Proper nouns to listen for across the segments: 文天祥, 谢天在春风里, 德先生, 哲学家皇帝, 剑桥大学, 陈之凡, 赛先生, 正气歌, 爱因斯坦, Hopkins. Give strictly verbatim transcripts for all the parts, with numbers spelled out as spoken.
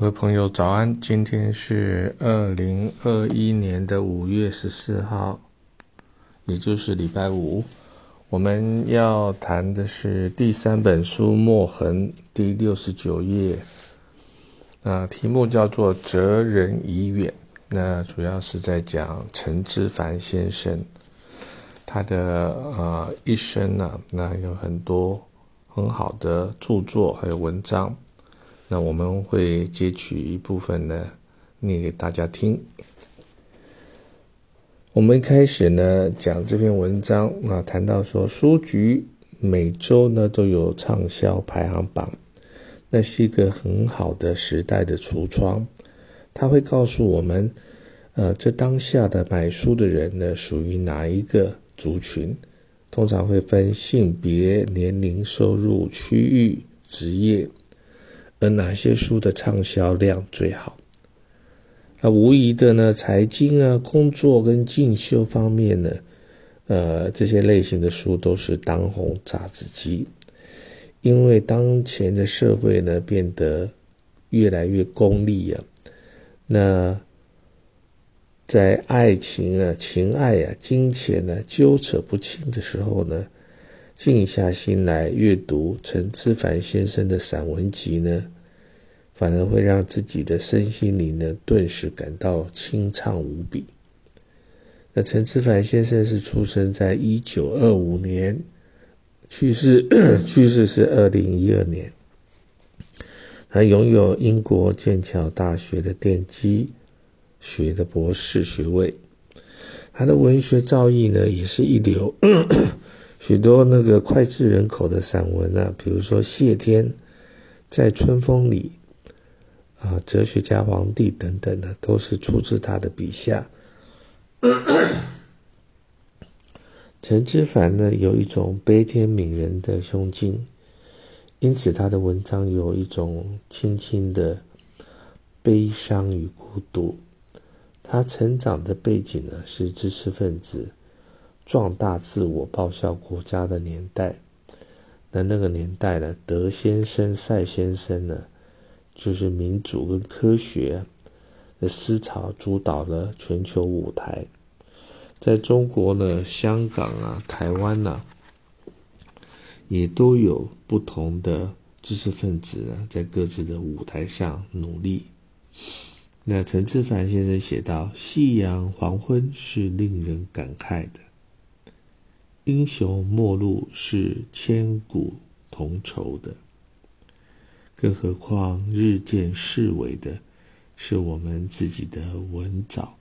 各位朋友早安，今天是二零二一年的五月十四号，也就是礼拜五。我们要谈的是第三本书《墨痕》第六十九页，那题目叫做哲人已远。那主要是在讲陈之凡先生他的呃一生啊，那有很多很好的著作还有文章，那我们会截取一部分呢，念给大家听。我们开始呢讲这篇文章啊，谈到说书局每周呢都有畅销排行榜，那是一个很好的时代的橱窗，它会告诉我们，呃，这当下的买书的人呢属于哪一个族群，通常会分性别、年龄、收入、区域、职业。而哪些书的畅销量最好？那无疑的呢，财经啊、工作跟进修方面呢，呃，这些类型的书都是当红炸子鸡。因为当前的社会呢，变得越来越功利啊。那在爱情啊、情爱啊、金钱啊纠扯不清的时候呢，静下心来阅读陈之凡先生的散文集呢，反而会让自己的身心灵呢顿时感到清畅无比。那陈之凡先生是出生在一九二五年，去世去世是二零一二年。他拥有英国剑桥大学的电机学的博士学位，他的文学造诣呢也是一流。许多那个脍炙人口的散文啊，比如说谢天在春风里啊、哲学家皇帝等等呢，都是出自他的笔下。陈之凡呢有一种悲天悯人的胸襟，因此他的文章有一种轻轻的悲伤与孤独。他成长的背景呢是知识分子壮大自我、报效国家的年代。那那个年代呢，德先生、赛先生呢，就是民主跟科学的思潮主导了全球舞台。在中国呢，香港啊、台湾啊，也都有不同的知识分子呢，在各自的舞台上努力。那陈之凡先生写道：“夕阳黄昏是令人感慨的。”英雄末路是千古同仇的，更何况日渐式微的是我们自己的文藻，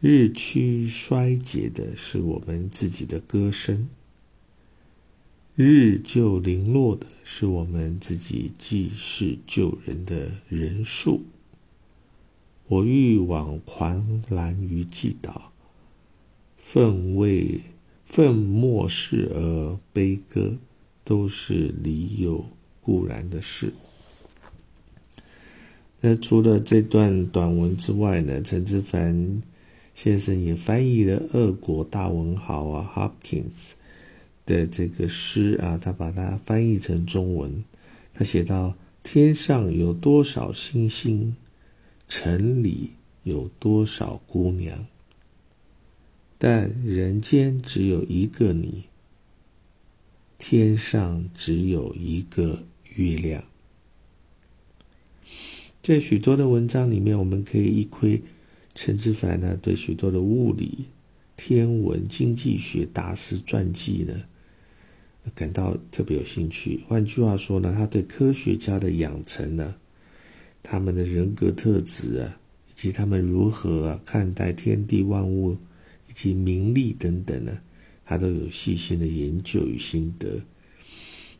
日趋衰竭的是我们自己的歌声，日就零落的是我们自己济世救人的人数。我欲往狂澜于既倒，奋为愤漠视而悲歌，都是理有固然的事。那除了这段短文之外呢，陈之凡先生也翻译了俄国大文豪啊 Hopkins 的这个诗啊，他把它翻译成中文。他写到：天上有多少星星，城里有多少姑娘，但人间只有一个你，天上只有一个月亮。在许多的文章里面，我们可以一窥陈之凡呢对许多的物理、天文、经济学大师传记呢感到特别有兴趣。换句话说呢，他对科学家的养成呢、啊，他们的人格特质啊，以及他们如何、啊、看待天地万物及名利等等呢，他都有细心的研究与心得。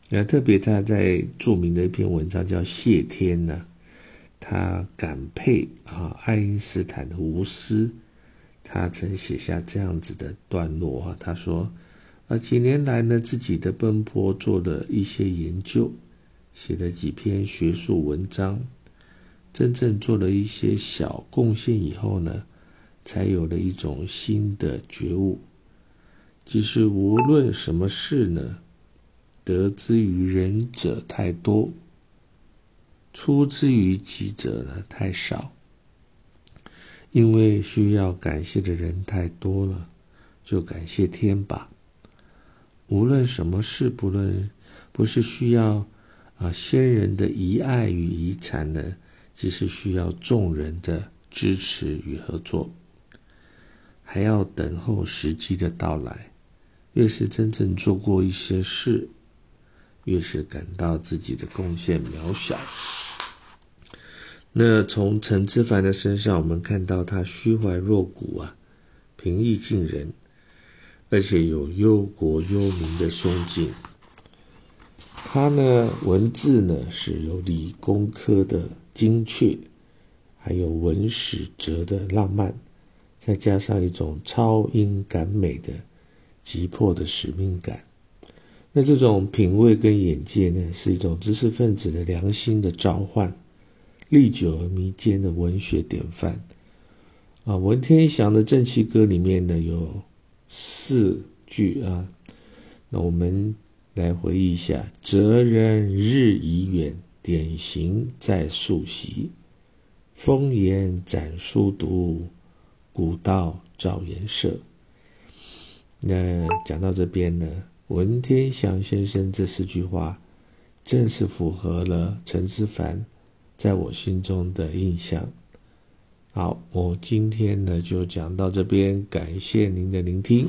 那特别他在著名的一篇文章叫《谢天》呢、啊，他感佩啊爱因斯坦的无私，他曾写下这样子的段落啊，他说啊几年来呢自己的奔波做了一些研究，写了几篇学术文章，真正做了一些小贡献以后呢，才有了一种新的觉悟，即是无论什么事呢，得之于人者太多，出自于记者呢太少，因为需要感谢的人太多了，就感谢天吧。无论什么事，不论不是需要啊先人的遗爱与遗产呢，即是需要众人的支持与合作，还要等候时机的到来。越是真正做过一些事，越是感到自己的贡献渺小。那从陈之藩的身上，我们看到他虚怀若谷啊，平易近人，而且有忧国忧民的胸襟。他呢，文字呢是有理工科的精确，还有文史哲的浪漫，再加上一种超英赶美的急迫的使命感。那这种品味跟眼界呢，是一种知识分子的良心的召唤，历久而弥坚的文学典范啊。文天祥的《正气歌》里面呢有四句啊，那我们来回忆一下：哲人日已远，典型在素习；风言展书读，古道照颜色。那讲到这边呢，文天祥先生这四句话正是符合了陈之藩在我心中的印象。好，我今天呢就讲到这边，感谢您的聆听。